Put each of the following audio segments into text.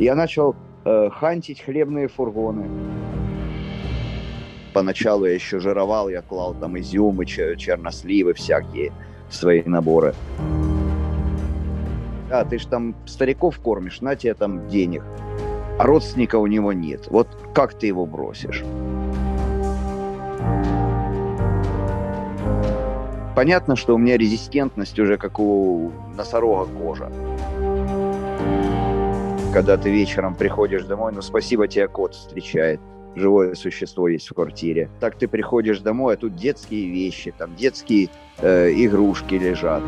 Я начал хантить хлебные фургоны. Поначалу я еще жировал, я клал там изюмы, черносливы, всякие свои наборы. А ты ж там стариков кормишь, на тебе там денег. А родственника у него нет. Вот как ты его бросишь? Понятно, что у меня резистентность уже как у носорога кожа. Когда ты вечером приходишь домой, ну спасибо тебе, кот встречает. Живое существо есть в квартире. Так ты приходишь домой, а тут детские вещи, там детские игрушки лежат.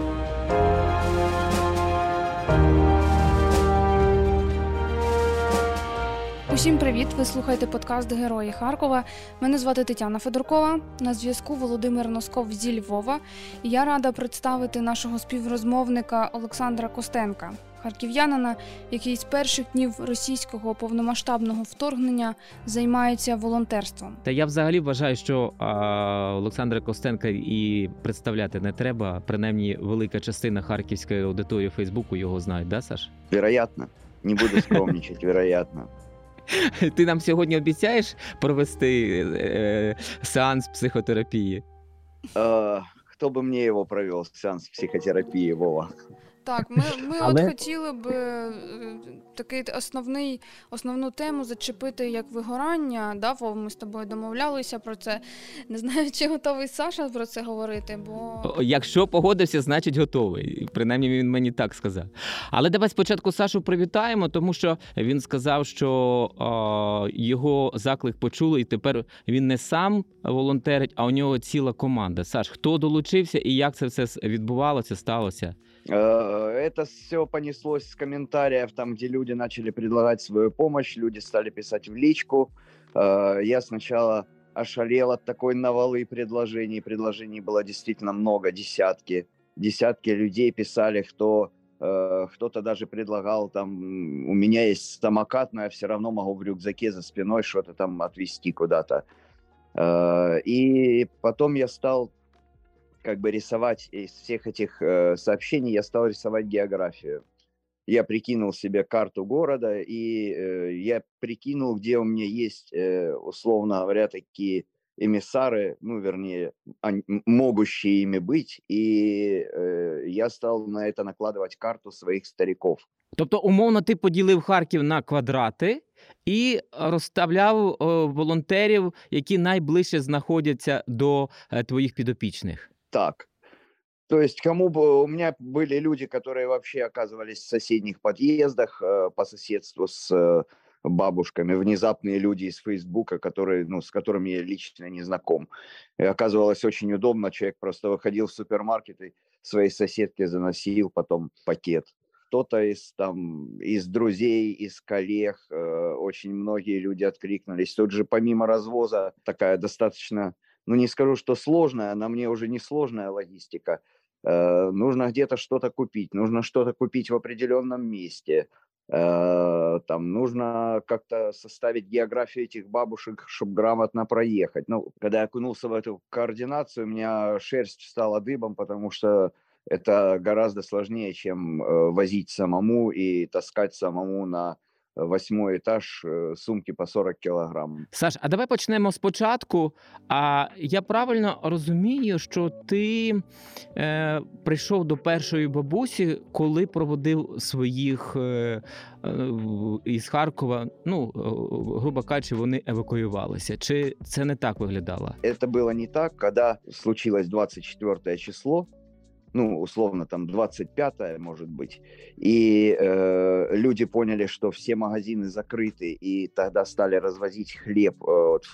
Усім привіт! Ви слухаєте подкаст «Герої Харкова». Мене звати Тетяна Федоркова, на зв'язку Володимир Носков зі Львова. І я рада представити нашого співрозмовника Олександра Костенка, харків'янина, який з перших днів російського повномасштабного вторгнення займається волонтерством. Та я взагалі вважаю, що Олександра Костенка і представляти не треба, принаймні велика частина харківської аудиторії Фейсбуку його знають, да, Саш? Вероятно. Не буду скромничати, вероятно. Ти нам сьогодні обіцяєш провести сеанс психотерапії? Хто би мені його провів, сеанс психотерапії, Вова? Так, ми хотіли б такий основну тему зачепити, як вигорання, да, Вов, ми з тобою домовлялися про це. Не знаю, чи готовий Саша про це говорити, бо... Якщо погодився, значить готовий. Принаймні він мені так сказав. Але давай спочатку Сашу привітаємо, тому що він сказав, що його заклик почули, і тепер він не сам волонтерить, а у нього ціла команда. Саш, хто долучився і як це все відбувалося, сталося? Это все понеслось с комментариев, там, где люди начали предлагать свою помощь, люди стали писать в личку. Я сначала ошалел от такой навалы предложений. Предложений было действительно много, десятки. Десятки людей писали, кто-то даже предлагал, там, у меня есть самокат, но я все равно могу в рюкзаке за спиной что-то там отвезти куда-то. И потом я стал... как бы рисовать из всех этих сообщений, я стал рисовать географию. Я прикинул себе карту города, и я прикинул, где у меня есть, условно говоря, такие эмиссары, могущие ими быть, и я стал на это накладывать карту своих стариков. Тобто, умовно, ти поділив Харків на квадрати і розставляв волонтерів, які найближче знаходяться до твоїх підопічних. Так. То есть у меня были люди, которые вообще оказывались в соседних подъездах по соседству с бабушками, внезапные люди из Фейсбука, которые, с которыми я лично не знаком. И оказывалось очень удобно, человек просто выходил в супермаркет и своей соседке заносил потом пакет. Кто-то из друзей, из коллег, очень многие люди откликнулись. Тут же помимо развоза такая достаточно... не скажу, что сложная, она мне уже не сложная логистика. Нужно где-то что-то купить, нужно что-то купить в определенном месте. Нужно как-то составить географию этих бабушек, чтобы грамотно проехать. Когда я окунулся в эту координацию, у меня шерсть стала дыбом, потому что это гораздо сложнее, чем возить самому и таскать самому на... восьмий етаж сумки по 40 кілограм. Саш, а давай почнемо спочатку. А я правильно розумію, що ти прийшов до першої бабусі, коли проводив своїх із Харкова, грубо кажучи, вони евакуювалися. Чи це не так виглядало? Це було не так. Коли случилось 24 число, условно, 25-е, может быть. И люди поняли, что все магазины закрыты, и тогда стали развозить хлеб.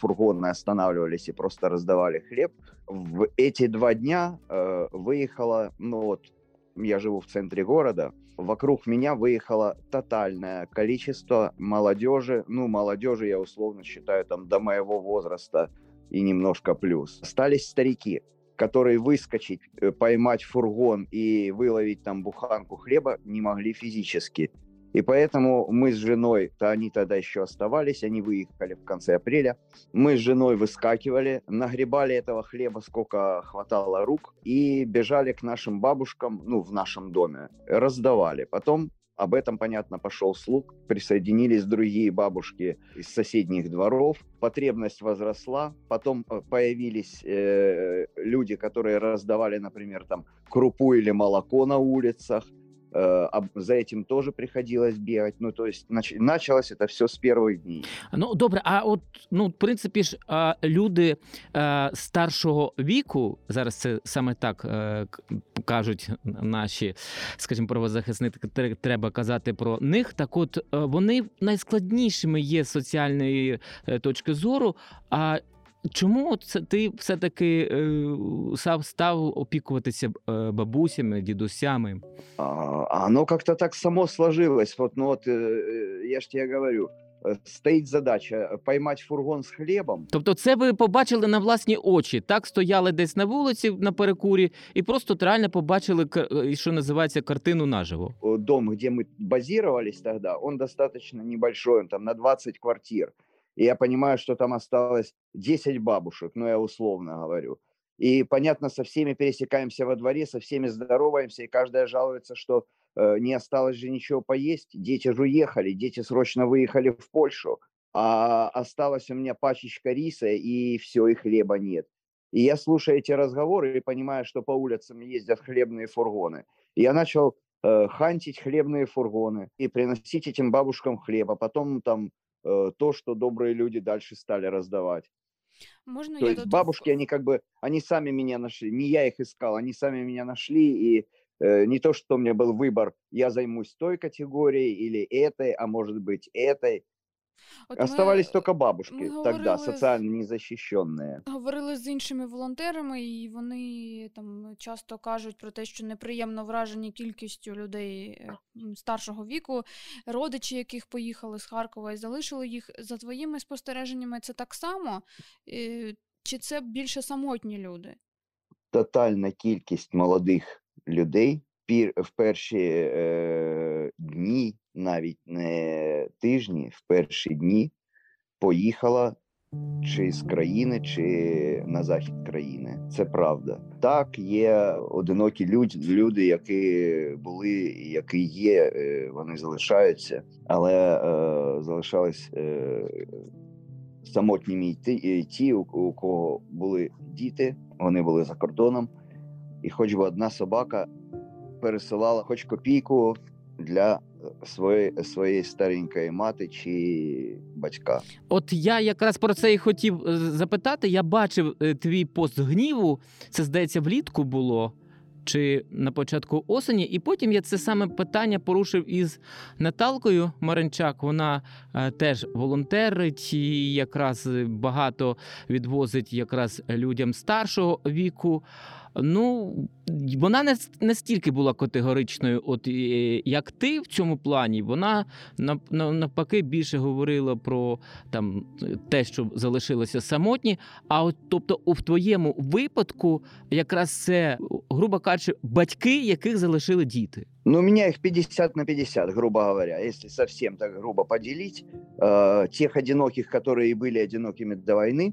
Фургоны останавливались и просто раздавали хлеб. В эти 2 дня выехало, я живу в центре города, вокруг меня выехало тотальное количество молодежи. Молодежи я условно считаю до моего возраста и немножко плюс. Остались старики, которые выскочить, поймать фургон и выловить буханку хлеба не могли физически. И поэтому мы с женой, они тогда еще оставались, они выехали в конце апреля, мы с женой выскакивали, нагребали этого хлеба, сколько хватало рук, и бежали к нашим бабушкам, в нашем доме, раздавали. Потом Об этом, понятно, пошел слух. Присоединились другие бабушки из соседних дворов. Потребность возросла. Потом появились люди, которые раздавали, например, там, крупу или молоко на улицах. За этим тоже приходилось бегать. Ну, то есть началось это все з перших днів. Ну, добре, а от, ну, в принципі ж, люди старшого віку, зараз це саме так кажуть наші, скажімо, правозахисники, треба казати про них, так от, вони найскладнішими є з соціальної точки зору, а чому це ти все-таки сам став опікуватися бабусями, дідусями? Оно как-то так само сложилось. Вот, ну, вот, я ж тебе говорю, стоїть задача поймать фургон з хлібом. Тобто це ви побачили на власні очі, так? Стояли десь на вулиці, на перекурі, і просто реально побачили, що називається, картину наживо. Дом, де ми базувалися тоді, він достатньо небольшой, там на 20 квартир. И я понимаю, что там осталось 10 бабушек, ну, я условно говорю. И, понятно, со всеми пересекаемся во дворе, со всеми здороваемся, и каждая жалуется, что не осталось же ничего поесть. Дети же уехали, дети срочно выехали в Польшу, а осталась у меня пачечка риса, и все, и хлеба нет. И я слушаю эти разговоры и понимаю, что по улицам ездят хлебные фургоны. И я начал хантить хлебные фургоны и приносить этим бабушкам хлеба, потом там... то, что добрые люди дальше стали раздавать. Можно то есть тут... бабушки, они как бы, они сами меня нашли, не я их искал, они сами меня нашли, и не то, что у меня был выбор, я займусь той категорией или этой, а может быть этой. От оставались тільки бабушки тоді, соціально незахищені. Говорили з іншими волонтерами, і вони там часто кажуть про те, що неприємно вражені кількістю людей старшого віку, родичі яких поїхали з Харкова і залишили їх. За твоїми спостереженнями це так само? Чи це більше самотні люди? Тотальна кількість молодих людей в перші дні, навіть не тижні, в перші дні поїхала чи з країни, чи на захід країни. Це правда. Так, є одинокі люди, які були, які є, вони залишаються, але залишались самотніми і ті, у кого були діти, вони були за кордоном, і хоч би одна собака пересилала хоч копійку для своєї старенької мати чи батька. От я якраз про це і хотів запитати. Я бачив твій пост гніву, це, здається, влітку було, чи на початку осені, і потім я це саме питання порушив із Наталкою Маренчак. Вона теж волонтерить і якраз багато відвозить якраз людям старшого віку. Ну, вона не настільки була категоричною, от як ти в цьому плані. Вона навпаки більше говорила про там те, що залишилося самотні. А от, тобто, у твоєму випадку якраз це, грубо кажучи, батьки, яких залишили діти. Ну, у меня их 50 на 50, грубо говоря, если совсем так грубо поделить. Тех одиноких, которые были одинокими до войны,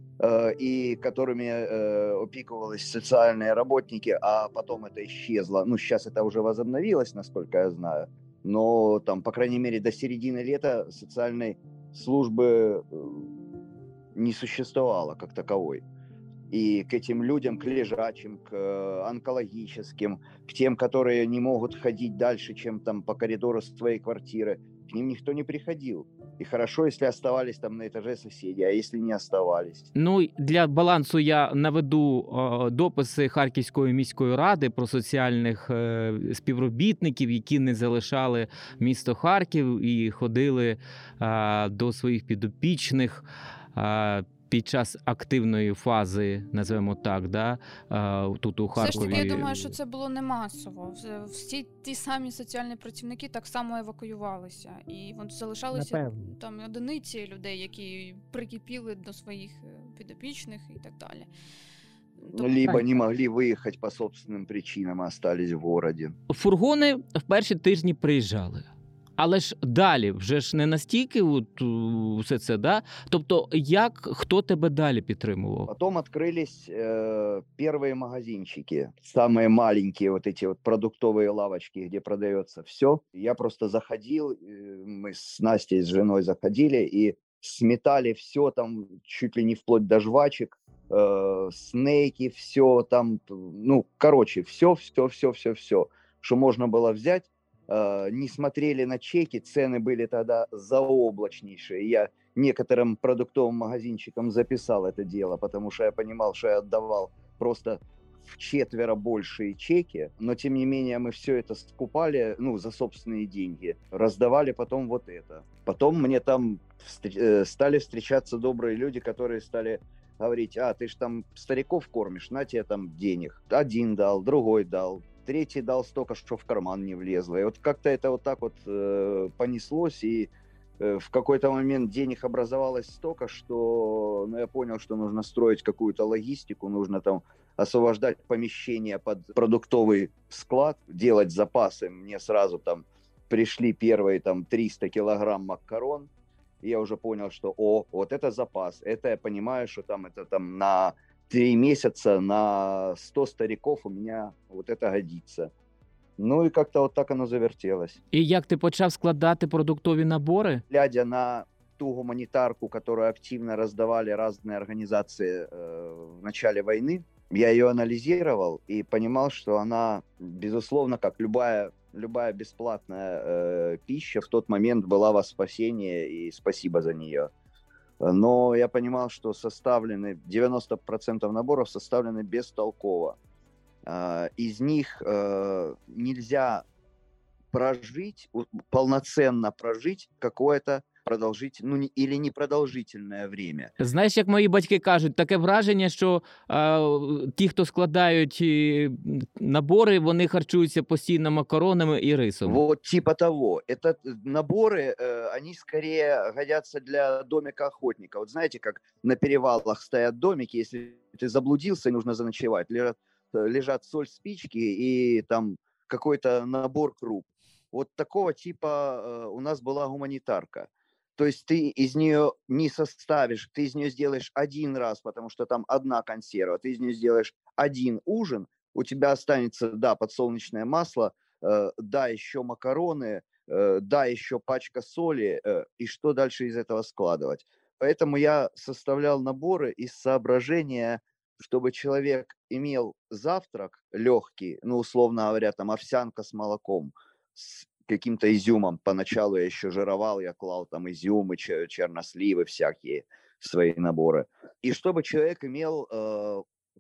и которыми опікувались социальные работники, а потом это исчезло. Ну, сейчас это уже возобновилось, насколько я знаю. Но там, по крайней мере, до середины лета социальной службы не существовало как таковой. И к этим людям, к лежачим, к онкологическим, к тем, которые не могут ходить дальше, чем там по коридору своей квартиры, к ним никто не приходил. И хорошо, если оставались там на этаже соседи, а если не оставались. Ну, для балансу я наведу дописи Харківської міської ради про соціальних співробітників, які не залишали місто Харків і ходили до своїх підопічних під час активної фази, називаємо так, да, тут у Харкові. Все ж таки, я думаю, що це було не масово. Всі ті самі соціальні працівники так само евакуювалися. І залишалися там одиниці людей, які прикипіли до своїх підопічних і так далі. Либо не могли виїхати по собственним причинам, а остались в городі. Фургони в перші тижні приїжджали. А але ж далі вже ж не настільки от, все це, да? Тобто, як, хто тебе далі підтримував? Потім відкрились перші магазинчики, самі маленькі вот эти вот продуктові лавочки, де продається все. Я просто заходив, ми з Настею, з жіною заходили і сметали все там, чуть ли не вплоть до жвачек, снеки, все там, ну, короче, все, что можно было взять. Не смотрели на чеки, цены были тогда заоблачнейшие. Я некоторым продуктовым магазинчикам записал это дело, потому что я понимал, что я отдавал просто вчетверо большие чеки, но тем не менее мы все это скупали, ну, за собственные деньги, раздавали потом вот это. Потом мне там стали встречаться добрые люди, которые стали говорить: а, ты ж там стариков кормишь, на тебе там денег. Один дал, другой дал, третий дал столько, что в карман не влезло. И вот как-то это вот так вот понеслось, и в какой-то момент денег образовалось столько, что, ну, я понял, что нужно строить какую-то логистику, нужно там освобождать помещение под продуктовый склад, делать запасы. Мне сразу там пришли первые там 300 килограмм макарон, и я уже понял, что о, вот это запас, это я понимаю, что там это там на 3 месяца, на 100 стариков у меня вот это годится. Ну і як-то так воно завертілося. І як ти почав складати продуктові набори? Глядя на ту гуманітарку, яку активно роздавали різні організації в початку війни, я її аналізував і розумів, що вона, безусловно, як любая безплатна пища, в той момент була во спасіння, і спасибо за неї. Но я розумів, що 90% наборів составлені безтолково. Из них нельзя прожить, полноценно прожить какое-то продовжительне, ну, или непродовжительне время. Знаєш, як мої батьки кажуть, таке враження, що ті, хто складають набори, вони харчуються постійно макаронами і рисом. Вот, типа того. Это наборы, они скорее годятся для домика охотника. Вот знаете, как на перевалах стоят домики, если ты заблудился и нужно заночевать, лежат соль, спички и там какой-то набор круп. Вот такого типа у нас была гуманитарка. То есть ты из нее не составишь, ты из нее сделаешь один раз, потому что там одна консерва, ты из нее сделаешь один ужин, у тебя останется, да, подсолнечное масло, да, еще макароны, да, еще пачка соли, и что дальше из этого складывать. Поэтому я составлял наборы из соображения, чтобы человек имел завтрак легкий, ну, условно говоря, там овсянка с молоком, с каким-то изюмом. Поначалу я еще жировал, я клал там изюмы, черносливы всякие в свои наборы. И чтобы человек имел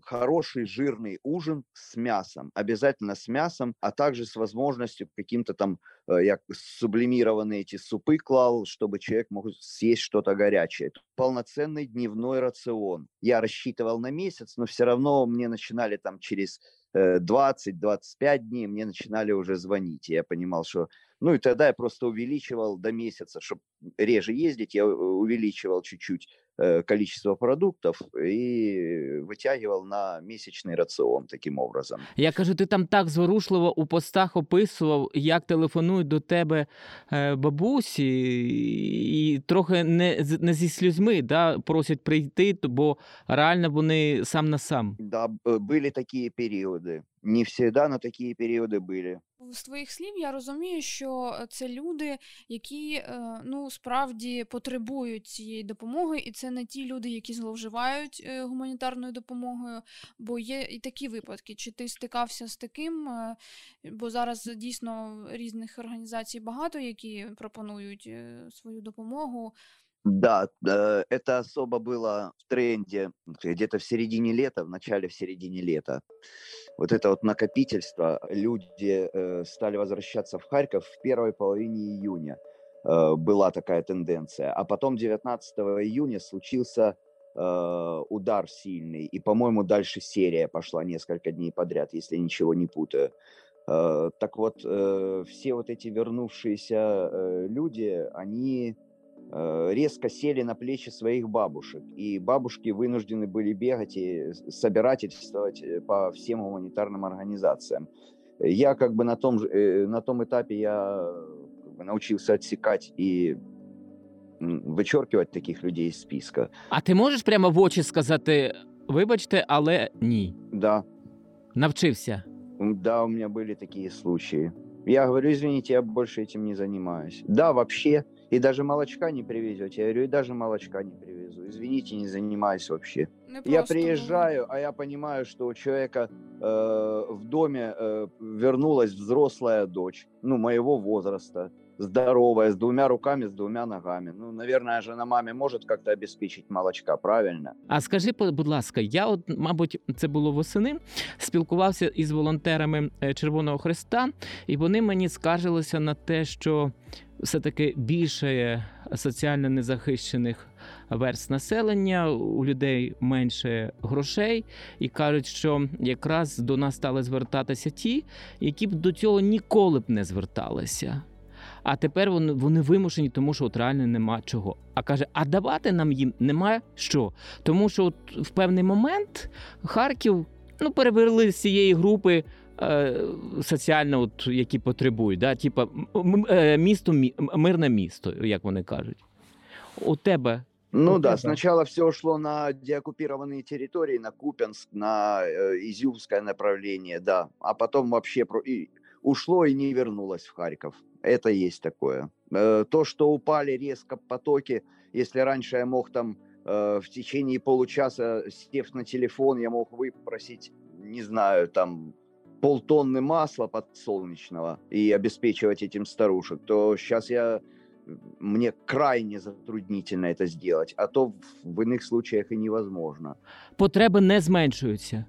хороший жирный ужин с мясом, обязательно с мясом, а также с возможностью каким-то там, я сублимированные эти супы клал, чтобы человек мог съесть что-то горячее. Полноценный дневной рацион. Я рассчитывал на месяц, но все равно мне начинали там через 20-25 дней, мне начинали уже звонить, и я понимал, что... Ну и тогда я просто увеличивал до месяца, чтобы реже ездить, я увеличивал чуть-чуть количество продуктов і витягував на місячний раціон таким образом. Я кажу, ти там так зворушливо у постах описував, як телефонують до тебе бабусі і трохи не зі сльозьми, да, просять прийти, бо реально вони сам на сам. Да, були такі періоди. Не всегда, но такі періоди були. З твоїх слів я розумію, що це люди, які, ну, справді потребують цієї допомоги, і це не ті люди, які зловживають гуманітарною допомогою, бо є і такі випадки. Чи ти стикався з таким, бо зараз дійсно різних організацій багато, які пропонують свою допомогу? Да, это особо было в тренде где-то в середине лета, в начале, в середине лета. Вот это вот накопительство. Люди стали возвращаться в Харьков в первой половине июня. Была такая тенденция. А потом 19 июня случился удар сильный. И, по-моему, дальше серия пошла несколько дней подряд, если ничего не путаю. Так вот, все вот эти вернувшиеся люди, они... резко сели на плечи своих бабушек, и бабушки вынуждены были бегать и собирательствовать по всем гуманитарным организациям. Я как бы на том этапе я научился отсекать и вычеркивать таких людей из списка. А ти можеш прямо в очі сказати, вибачте, але ні? Да. Навчився? Да, у меня были такие случаи. Я говорю, извините, я больше этим не занимаюсь. Да, вообще. И даже молочка не привезете. Я говорю, и даже молочка не привезу. Извините, не занимаюсь вообще. Я приезжаю, а я понимаю, что у человека в доме вернулась взрослая дочь, ну, моего возраста, здоровая, с двумя руками, с двумя ногами. Ну, наверное, жена мамі може как-то обеспечить молочка, правильно? А скажи, будь ласка, я от, мабуть, це було восени, спілкувався із волонтерами Червоного Хреста, і вони мені скаржилися на те, що все-таки більше соціально незахищених верст населення, у людей менше грошей, і кажуть, що якраз до нас стали звертатися ті, які б до цього ніколи б не зверталися. А тепер вони вимушені, тому що от реально нема чого. А каже, а давати нам їм нема що. Тому що от в певний момент Харків, ну, перевели з цієї групи соціально, от, які потребують. Да? Типа місто, мирне місто, як вони кажуть. У тебе... Ну да, сначала все ушло на деоккупированные территории, на Купянск, на Изюмское направление, да. А потом вообще ушло и не вернулось в Харьков. Это есть такое. То, что упали резко потоки, если раньше я мог там в течение получаса, сев на телефон, я мог выпросить, не знаю, там полтонны масла подсолнечного и обеспечивать этим старушек, то сейчас мне крайне затруднительно это сделать, а то в иных случаях и невозможно. Потребы не зменшуються.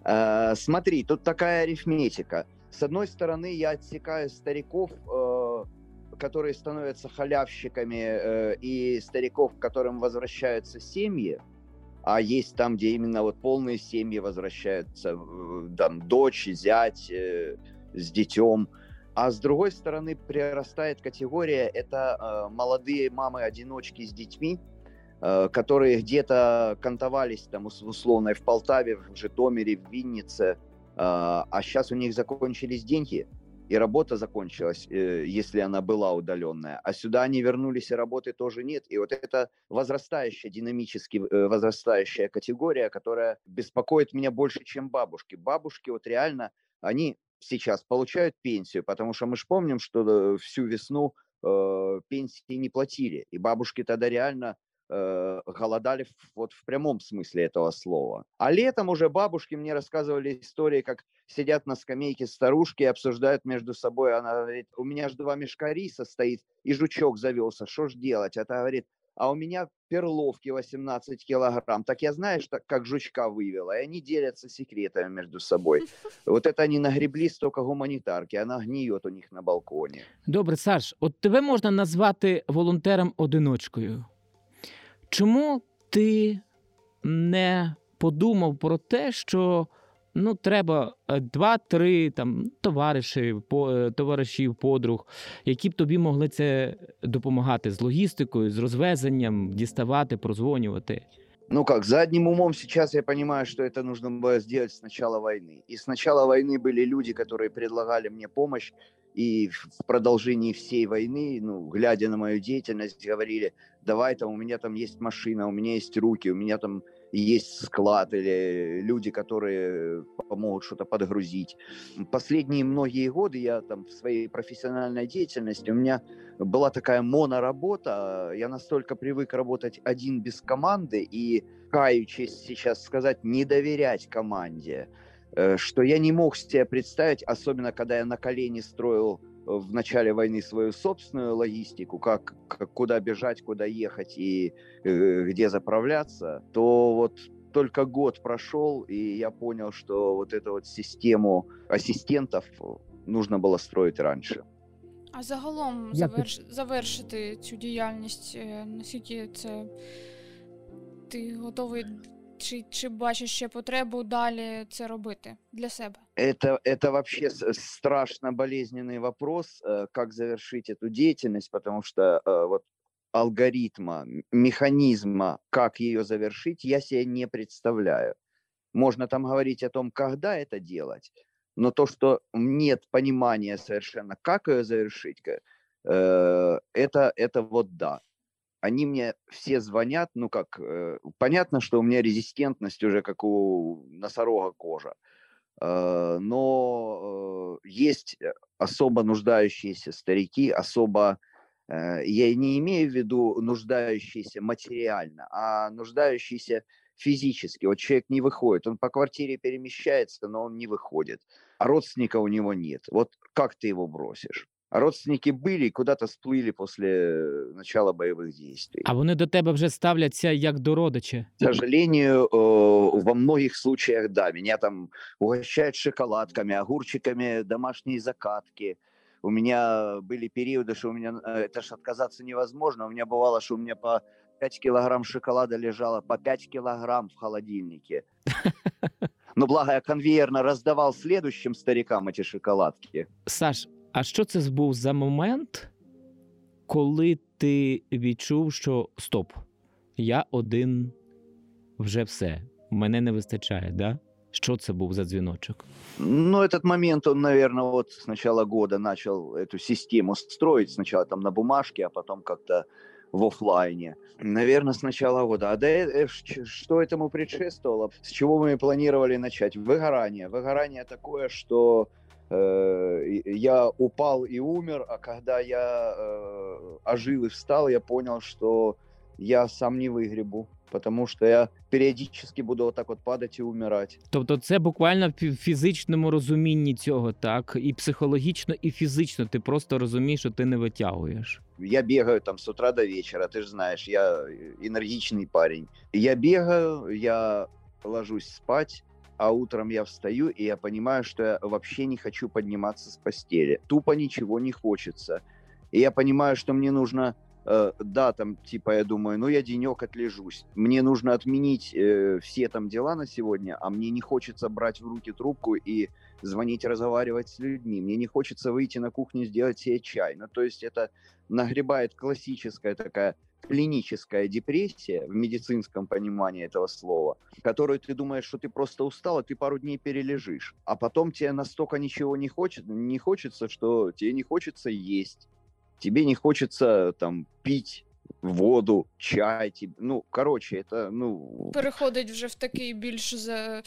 Смотри, тут такая арифметика. С одной стороны, я отсекаю стариков, которые становятся халявщиками, и стариков, к которым возвращаются семьи, а есть там, где именно вот полные семьи возвращаются, там, дочь, зять с детем. А с другой стороны, прирастает категория, это молодые мамы-одиночки с детьми, которые где-то кантовались, там, условно, в Полтаве, в Житомире, в Виннице, а сейчас у них закончились деньги, и работа закончилась, если она была удаленная. А сюда они вернулись, и работы тоже нет. И вот это возрастающая, динамически возрастающая категория, которая беспокоит меня больше, чем бабушки. Бабушки вот реально, они... сейчас получают пенсию, потому что мы же помним, что всю весну пенсии не платили, и бабушки тогда реально голодали вот в прямом смысле этого слова. А летом уже бабушки мне рассказывали истории, как сидят на скамейке старушки и обсуждают между собой. Она говорит, у меня ж 2 мешка риса стоит, и жучок завелся, что ж делать? А та говорит, а у меня перловки 18 килограмм. Так я, знаешь, так, как жучка вывела. И они делятся секретами между собой. Вот это они нагребли столько гуманітарки. Она гниет у них на балконі. Добре, Саш, от тебе можна назвати волонтером-одиночкою. Чому ти не подумав про те, що ну, треба 2-3 там товаришів, подруг, які б тобі могли це допомагати з логістикою, з розвезенням, діставати, прозвонювати? Ну как, задним умом сейчас я понимаю, что это нужно было сделать с начала войны. И с начала войны были люди, которые предлагали мне помощь, и в продолжении всей войны, ну, глядя на мою деятельность, говорили, давай там, у меня там есть машина, у меня есть руки, у меня там есть склад или люди, которые помогут что-то подгрузить. Последние многие годы я там в своей профессиональной деятельности, у меня была такая моноработа, я настолько привык работать один без команды и, каючись сейчас сказать, не доверять команде, что я не мог себе представить, особенно когда я на колени строил в начале войны свою собственную логистику, как куда бежать, куда ехать и где заправляться, то вот только год прошел, и я понял, что вот эту вот систему ассистентов нужно было строить раньше. А загалом завершити цю діяльність, наскільки це ти готовий? Чи бачиш ще потребу далі це робити для себе? Это вообще страшно болезненный вопрос, как завершить эту деятельность, потому что вот алгоритма, механизма, как ее завершить, я себе не представляю. Можно там говорить о том, когда это делать, но то, что нет понимания совершенно, как ее завершить, это вот да. Они мне все звонят, ну как, понятно, что у меня резистентность уже как у носорога кожа, но есть особо нуждающиеся старики, особо, я не имею в виду нуждающиеся материально, а нуждающиеся физически. Вот человек не выходит, он по квартире перемещается, но он не выходит, а родственника у него нет. Вот как ты его бросишь? Родственники були і куди-то сплили після початку бойових дій. А вони до тебе вже ставляться як до родичі? К сожалению, во многих случаях, да. Меня там угощают шоколадками, огурчиками, домашние закатки. У меня были периоды, что у меня, это ж отказаться невозможно. У меня бывало, что у меня по 5 килограмм шоколада лежало, по 5 килограмм в холодильнике. Но благо я конвейерно раздавал следующим старикам эти шоколадки. Саш, а що це був за момент, коли ти відчув, що стоп, я один, вже все, мене не вистачає, да? Що це був за дзвіночок? Ну, этот момент, он, наверное, вот с начала года начал эту систему строить, сначала там на бумажке, а потом как-то в офлайне. Наверное, с начала года. А что этому предшествовало? С чего мы планировали начать? Выгорание. Выгорание такое, что я упал и умер, а когда я ожил и встал, я понял, что я сам не выгребу, потому что я периодически буду вот так вот падать и умирать. Тобто це буквально в фізичному розумінні цього, так? І психологічно, і фізично ти просто розумієш, що ти не витягуєш. Я бегаю там с утра до вечера, ты же знаешь, я энергичный парень. Я бегаю, я ложусь спать, а утром я встаю, и я понимаю, что я вообще не хочу подниматься с постели. Тупо ничего не хочется. И я понимаю, что мне нужно... да, там, типа, я думаю, ну, я денек отлежусь. Мне нужно отменить все там дела на сегодня, а мне не хочется брать в руки трубку и звонить, разговаривать с людьми. Мне не хочется выйти на кухню, сделать себе чай. Ну, то есть это нагребает классическая такая... клиническая депрессия, в медицинском понимании этого слова, которую ты думаешь, что ты просто устал, и ты пару дней перележишь. А потом тебе настолько ничего не хочется, что тебе не хочется есть, тебе не хочется там пить воду, чай. Ну, короче, это... ну переходить уже в такой больше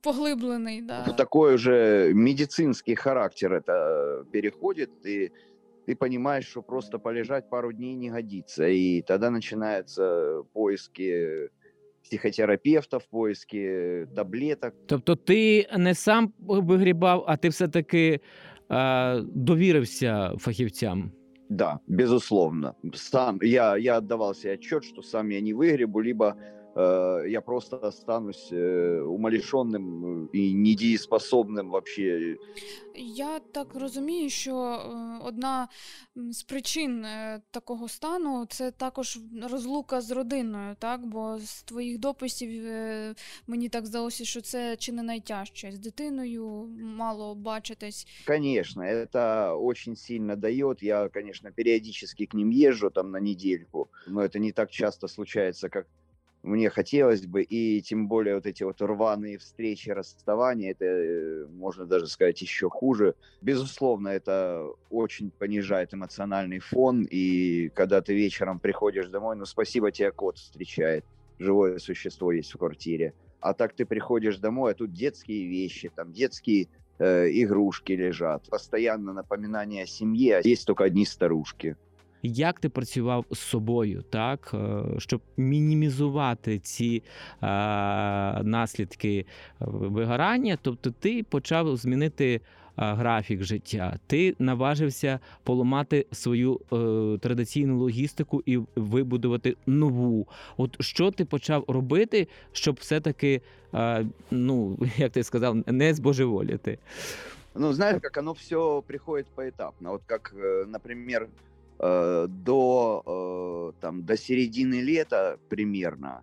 поглибленный, да. В такой уже медицинский характер это переходит, и ты понимаешь, что просто полежать пару дней не годится, и тогда начинаются поиски психотерапевтов, поиски таблеток. Тобто ти не сам вигрібав, а ти все-таки довірився фахівцям? Да, безусловно. Сам, я отдавал себе отчет, что сам я не выгребу, либо я просто останусь умалішеним і недієспособним вообще. Я так розумію, що одна з причин такого стану – це також розлука з родиною, так? Бо з твоїх дописів мені так здалося, що це чи не найтяжче. З дитиною мало бачитись. Конечно, это очень сильно дает. Я, конечно, периодически к ним езжу там на недельку, но это не так часто случается, как мне хотелось бы, и тем более вот эти вот рваные встречи, расставания, это, можно даже сказать, еще хуже. Безусловно, это очень понижает эмоциональный фон, и когда ты вечером приходишь домой, ну, спасибо тебе, кот встречает, живое существо есть в квартире. А так ты приходишь домой, а тут детские вещи, там детские игрушки лежат. Постоянно напоминание о семье, а есть только одни старушки. Як ти працював з собою, так, щоб мінімізувати ці наслідки вигорання? Тобто ти почав змінити графік життя, ти наважився поламати свою традиційну логістику і вибудувати нову. От що ти почав робити, щоб все-таки, ну, як ти сказав, не збожеволіти? Ну, знаєш, як воно все приходить поетапно. От як, наприклад, до середины лета примерно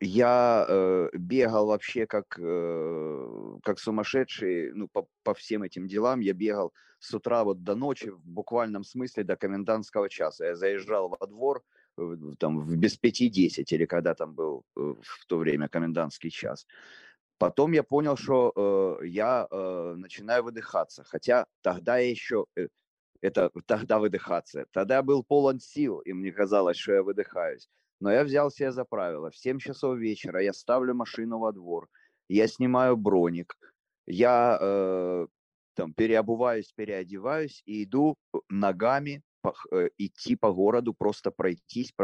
я бегал вообще как сумасшедший, ну, по всем этим делам. Я бегал с утра вот до ночи, в буквальном смысле до комендантского часа. Я заезжал во двор там в без 5:10, или когда там был в то время комендантский час. Потом я понял, что я начинаю выдыхаться, хотя тогда я еще... это тогда выдыхаться. Тогда я был полон сил, и мне казалось, что я выдыхаюсь. Но я взял себе за правило. В 7 часов вечера я ставлю машину во двор, я снимаю броник, я переобуваюсь, переодеваюсь и иду ногами идти по городу, просто пройтись,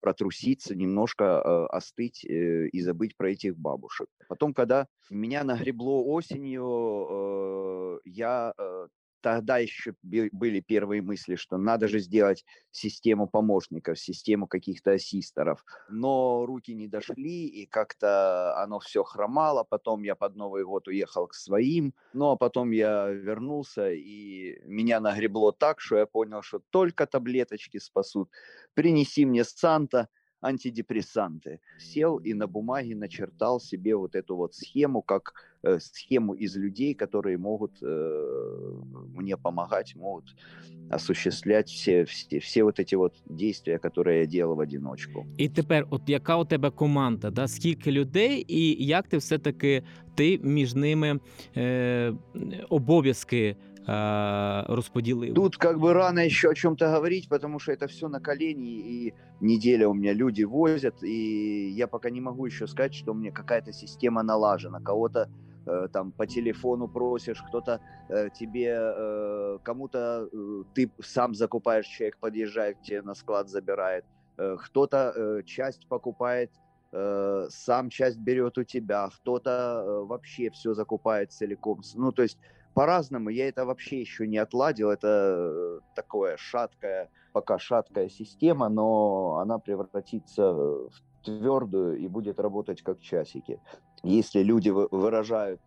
протруситься, немножко остыть и забыть про этих бабушек. Потом, когда меня нагребло осенью, тогда еще были первые мысли, что надо же сделать систему помощников, систему каких-то ассистеров. Но руки не дошли, и как-то оно все хромало. Потом я под Новый год уехал к своим. Ну, а потом я вернулся, и меня нагребло так, что я понял, что только таблеточки спасут. Принеси мне Санта антидепрессанты. Сел и на бумаге начертал себе вот эту вот схему, как схему из людей, которые могут мне помогать, могут осуществлять все вот эти вот действия, которые я делал в одиночку. І тепер, от яка у тебе команда, да? Скільки людей і як ти все-таки між ними обов'язки распределил? Тут как бы рано еще о чем-то говорить, потому что это все на колени, и неделя у меня люди возят, и я пока не могу еще сказать, что у меня какая-то система налажена. Кого-то там по телефону просишь, кто-то тебе, кому-то ты сам закупаешь, человек подъезжает, тебе на склад забирает, кто-то часть покупает, сам часть берет у тебя, кто-то вообще все закупает целиком. Ну, то есть по-разному, я это вообще еще не отладил, это такое пока шаткая система, но она превратится в твердую и будет работать как часики. Если люди выражают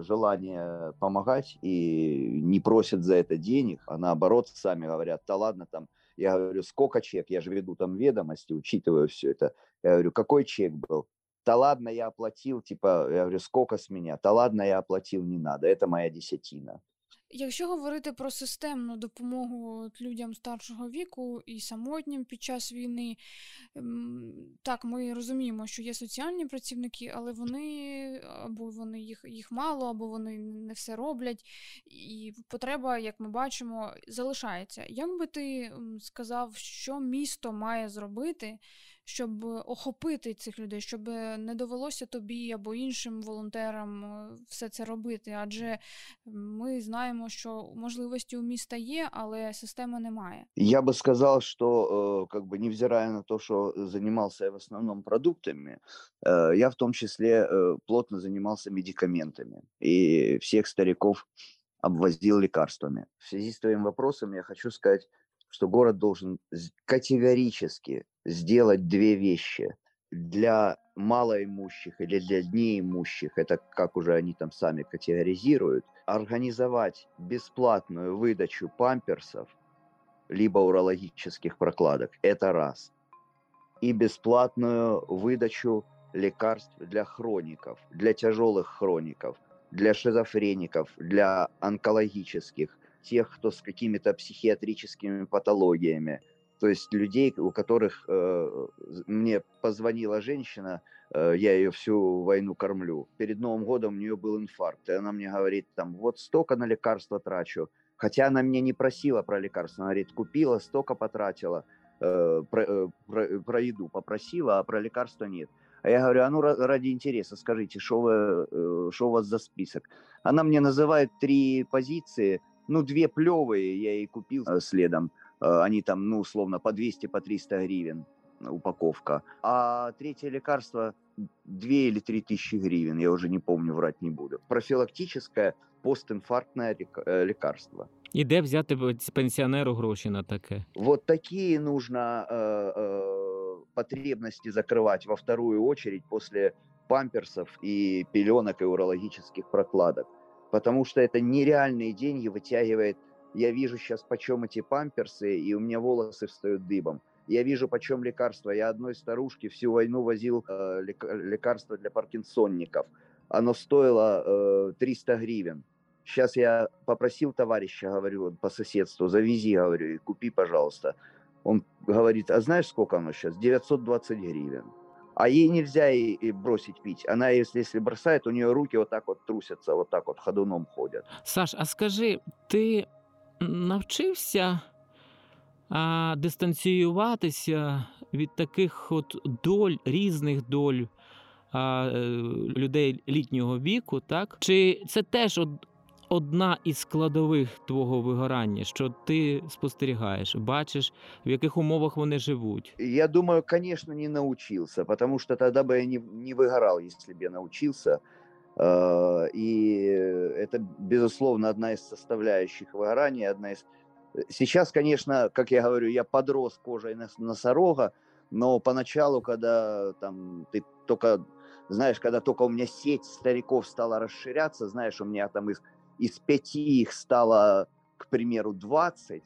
желание помогать и не просят за это денег, а наоборот сами говорят, да ладно, там, я говорю, сколько чек, я же веду там ведомости, учитываю все это, я говорю, какой чек был? Да ладно, я оплатил, я говорю, сколько с меня? Да ладно, я оплатил, не надо, это моя десятина. Якщо говорити про системну допомогу людям старшого віку і самотнім під час війни, так, ми розуміємо, що є соціальні працівники, але вони, або вони їх мало, або вони не все роблять, і потреба, як ми бачимо, залишається. Як би ти сказав, що місто має зробити, щоб охопити цих людей, щоб не довелося тобі або іншим волонтерам все це робити? Адже ми знаємо, що можливості у міста є, але системи немає. Я би сказав, що, невзирая на те, що займався я в основному продуктами, я в тому числі плотно займався медикаментами. І всіх стариків обвозив лікарствами. В зв'язку з твоїм питанням я хочу сказати, что город должен категорически сделать две вещи для малоимущих или для неимущих, это как уже они там сами категоризируют, организовать бесплатную выдачу памперсов, либо урологических прокладок, это раз, и бесплатную выдачу лекарств для хроников, для тяжелых хроников, для шизофреников, для онкологических, тех, кто с какими-то психиатрическими патологиями, то есть людей, у которых мне позвонила женщина, я ее всю войну кормлю, перед Новым годом у нее был инфаркт, и она мне говорит, там, вот столько на лекарства трачу, хотя она мне не просила про лекарства, она говорит, купила, столько потратила, про еду попросила, а про лекарства нет. А я говорю, а ну ради интереса скажите, что у вас за список? Она мне называет 3 позиции. Ну, 2 плевые я и купил следом. Они там, ну, условно, по 200, по 300 гривен упаковка. А 3-е лекарство 2 или 3 тысячи гривен, я уже не помню, врать не буду. Профилактическое постинфарктное лекарство. И где взять пенсионеру гроши на такое? Вот такие нужно потребности закрывать во вторую очередь после памперсов и пеленок и урологических прокладок. Потому что это нереальные деньги вытягивает. Я вижу сейчас, почем эти памперсы, и у меня волосы встают дыбом. Я вижу, почем лекарства. Я одной старушке всю войну возил лекарства для паркинсонников. Оно стоило 300 гривен. Сейчас я попросил товарища, говорю, по соседству, завези, говорю, и купи, пожалуйста. Он говорит, а знаешь, сколько оно сейчас? 920 гривен. А ей нельзя и бросить пить. Она, если бросает, у нее руки вот так вот трусятся, вот так вот ходуном ходят. Саш, а скажи, ты навчився дистанціюватися від таких от доль, різних доль людей літнього віку, так? Чи це теж одна із складових твого вигорання, що ти спостерігаєш, бачиш, в яких умовах вони живуть? Я думаю, звісно, не навчився, тому що тоді б я не вигорав, якщо б я навчився. И это, безусловно, одна из составляющих выгорания. Сейчас, конечно, как я говорю, я подрос кожей носорога, но поначалу, когда там ты только, знаешь, когда только у меня сеть стариков стала расширяться, знаешь, у меня там из 5 их стало, к примеру, 20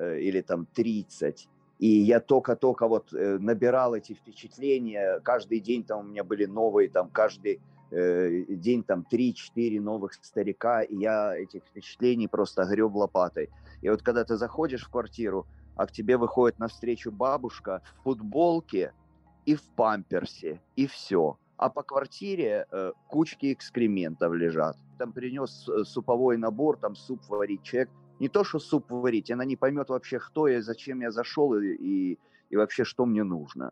или там 30. И я только-только вот набирал эти впечатления. Каждый день там у меня были новые, там каждый день там 3-4 новых старика, и я этих впечатлений просто греб лопатой. И вот когда ты заходишь в квартиру, а к тебе выходит навстречу бабушка в футболке и в памперсе, и все. А по квартире кучки экскрементов лежат. Там принес суповой набор, там суп варить человек. Не то, что суп варить, она не поймет вообще, кто я, зачем я зашел и вообще, что мне нужно.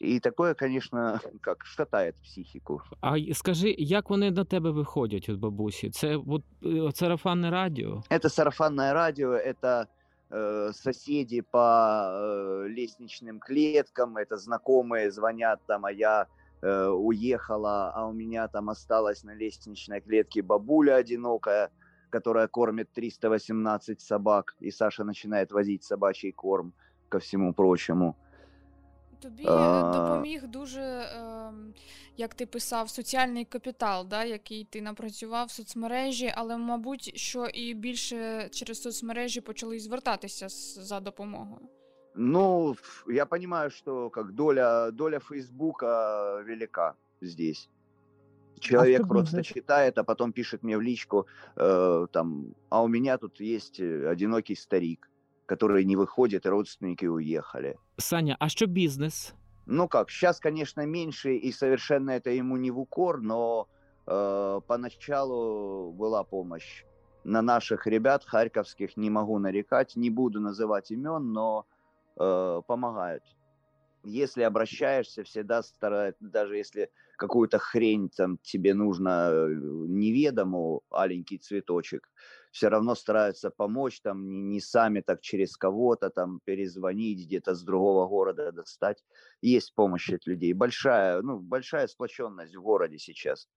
І таке, звісно, як шатає психіку. А скажи, як вони до тебе виходять від бабусі? Це от сарафанне радіо? Це сарафанне радіо, це сусіди по лестничним кліткам, це знайомі дзвонять там, а я уїхала, а у мене там осталась на лестничній клітці бабуля одинока, яка кормить 318 собак, і Саша починає возити собачий корм, ко всьому прочому. Тобі допоміг дуже, як ти писав, соціальний капітал, да, який ти напрацював в соцмережі, але, мабуть, що і більше через соцмережі почали звертатися за допомогою. Ну, я розумію, що як доля Фейсбука велика здесь. Человек просто читает, а потом пишет мне в личку, там, а у меня тут есть одинокий старик, которые не выходят, и родственники уехали. Саня, а что бизнес? Ну как, сейчас, конечно, меньше, и совершенно это ему не в укор, но поначалу была помощь. На наших ребят харьковских не могу нарекать, не буду называть имен, но помогают. Если обращаешься, всегда стараются, даже если какую-то хрень там тебе нужно неведому, аленький цветочек, все равно стараются помочь, там не сами, так через кого-то там перезвонить, где-то с другого города достать. Есть помощь от людей. Большая сплоченность в городе сейчас.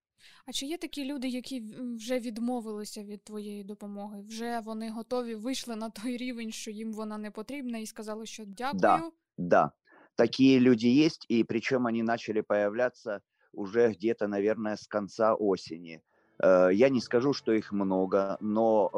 А чи є такі люди, які вже відмовилися від твоєї допомоги? Вже вони готові, вийшли на той рівень, що їм вона не потрібна, і сказали, що дякую? Да. Такие люди есть, и причем они начали появляться уже где-то, наверное, с конца осени. Я не скажу, что их много, но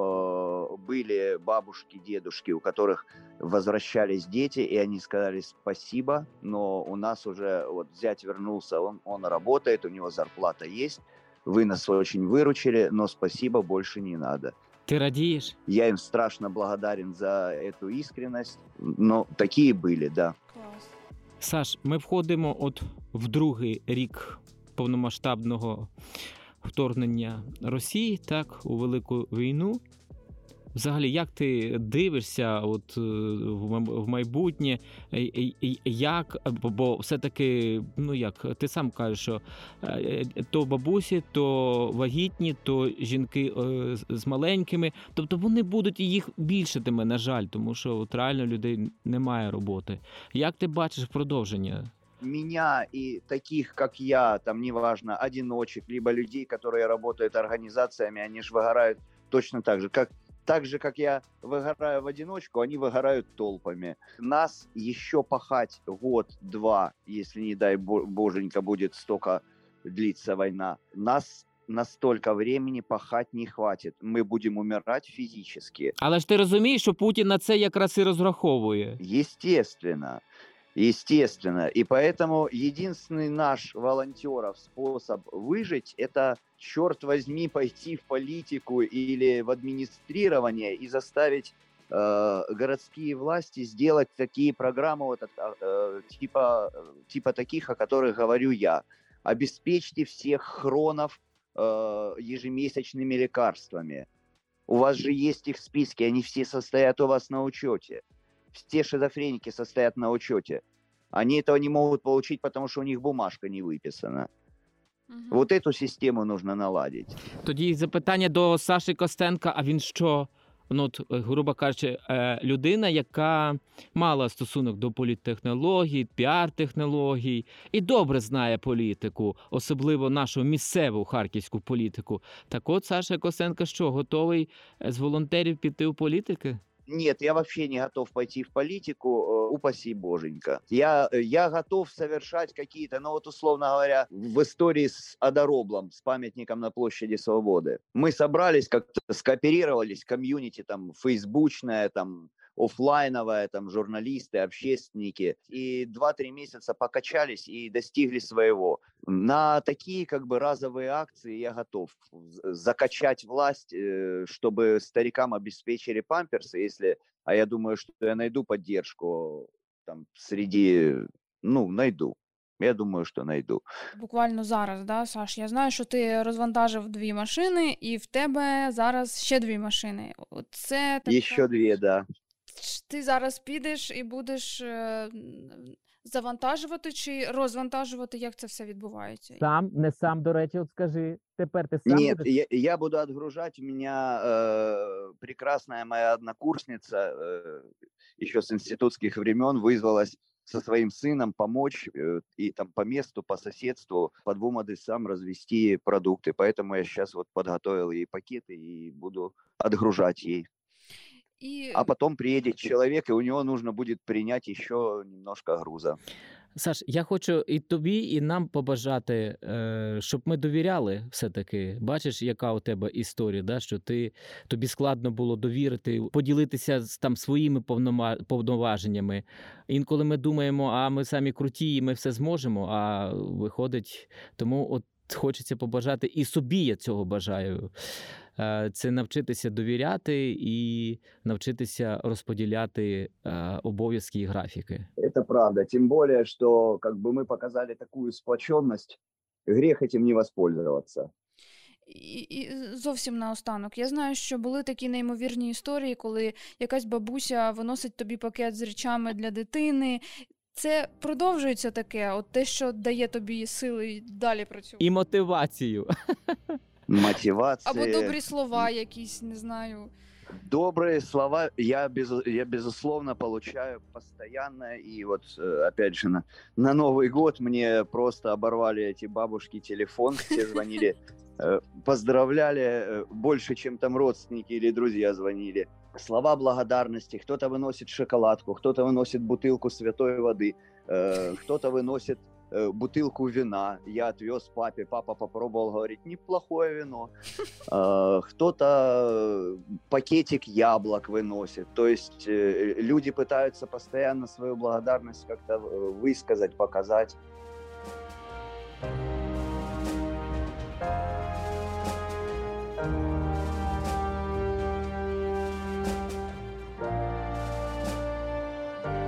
были бабушки, дедушки, у которых возвращались дети, и они сказали спасибо, но у нас уже вот зять вернулся, он работает, у него зарплата есть, вы нас очень выручили, но спасибо больше не надо. Ты радеешь? Я им страшно благодарен за эту искренность, но такие были, да. Класс. Саш, ми входимо в другий рік повномасштабного вторгнення Росії, так, у Велику війну. Взагалі, як ти дивишся в майбутнє, бо все-таки, ти сам кажеш, що то бабусі, то вагітні, то жінки з маленькими, тобто вони будуть, і їх більшатиме, на жаль, тому що реально людей немає роботи. Як ти бачиш продовження? Меня и таких, как я, там, неважно, одиночек, либо людей, которые работают организациями, они же выгорают точно так же, как я выгораю в одиночку, они выгорают толпами. Нас еще пахать год-два, если, не дай боженька, будет столько длиться война. Нас на столько времени пахать не хватит. Ми будемо умирати фізично. Але ж ти розумієш, що Путін на це якраз і розраховує? Естественно. И поэтому единственный наш волонтеров способ выжить – это, черт возьми, пойти в политику или в администрирование и заставить городские власти сделать такие программы типа таких, о которых говорю я. Обеспечьте всех хронов ежемесячными лекарствами. У вас же есть их списки, они все состоят у вас на учете. Все шизофреники состоят на учете. Они этого не могут получить, потому что у них бумажка не выписана. Угу. Вот эту систему нужно наладить. Тоді запитання до Саші Костенка, а він що? Ну, грубо кажучи, людина, яка мала стосунок до політтехнологій, піар-технологій і добре знає політику, особливо нашу місцеву харківську політику. Так от, Саша Костенко що, готовий з волонтерів піти у політики? Нет, я вообще не готов пойти в политику, упаси боженька. Я готов совершать какие-то, ну вот условно говоря, в истории с Адороблом, с памятником на площади Свободы. Мы собрались, как-то скооперировались, комьюнити там фейсбучное, там офлайновое, там журналисты, общественники. И 2-3 месяца покачались и достигли своего. На такие как бы разовые акции я готов закачать власть, чтобы старикам обеспечили памперсы, если, а я думаю, что я найду поддержку там среди, ну, найду. Я думаю, що знайду. Буквально зараз, да, Саш, я знаю, що ти розвантажив 2 машини, і в тебе зараз ще 2 машини. Це так. І ще 2, да. Ти зараз підеш і будеш завантажувати чи розвантажувати, як це все відбувається? Сам, не сам, до речі, от скажи, тепер ти сам будеш? Ні, я буду відгружати, у мене прекрасна моя однокурсниця, ще з інститутських времен, визвалась со своим сыном помочь и там по месту, по соседству, по 2 адресам развести продукты. Поэтому я сейчас вот подготовил ей пакеты и буду отгружать ей. И... А потом приедет человек, и у него нужно будет принять еще немножко груза. Саш, я хочу і тобі, і нам побажати, щоб ми довіряли все-таки. Бачиш, яка у тебе історія, да? Що тобі складно було довірити, поділитися там своїми повноваженнями. Інколи ми думаємо, а ми самі круті, і ми все зможемо, а виходить. Тому от хочеться побажати, і собі я цього бажаю. Це навчитися довіряти і навчитися розподіляти обов'язки і графіки. Это правда. Тем более, что как бы мы показали такую сплоченность, грех этим не воспользоваться. І зовсім наостанок. Я знаю, що були такі неймовірні історії, коли якась бабуся виносить тобі пакет з речами для дитини. Це продовжується таке, от те, що дає тобі сили далі працювати. І мотивацію. Мотивація. Або добрі слова якісь, не знаю. Добрые слова я безусловно получаю постоянно, и вот опять же на Новый год мне просто оборвали эти бабушки телефон, все звонили, поздравляли больше, чем там родственники или друзья звонили. Слова благодарности, кто-то выносит шоколадку, кто-то выносит бутылку святой воды, кто-то выносит бутылку вина. Я отвез папе, папа попробовал, говорит, неплохое вино. Кто-то пакетик яблок выносит. То есть люди пытаются постоянно свою благодарность как-то высказать, показать.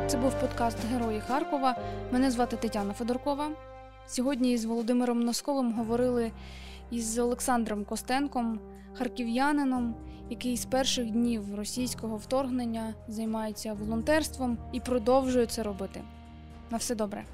Це був подкаст «Герої Харкова». Мене звати Тетяна Федоркова. Сьогодні з Володимиром Носковим говорили із Олександром Костенком, харків'янином, який з перших днів російського вторгнення займається волонтерством і продовжує це робити. На все добре.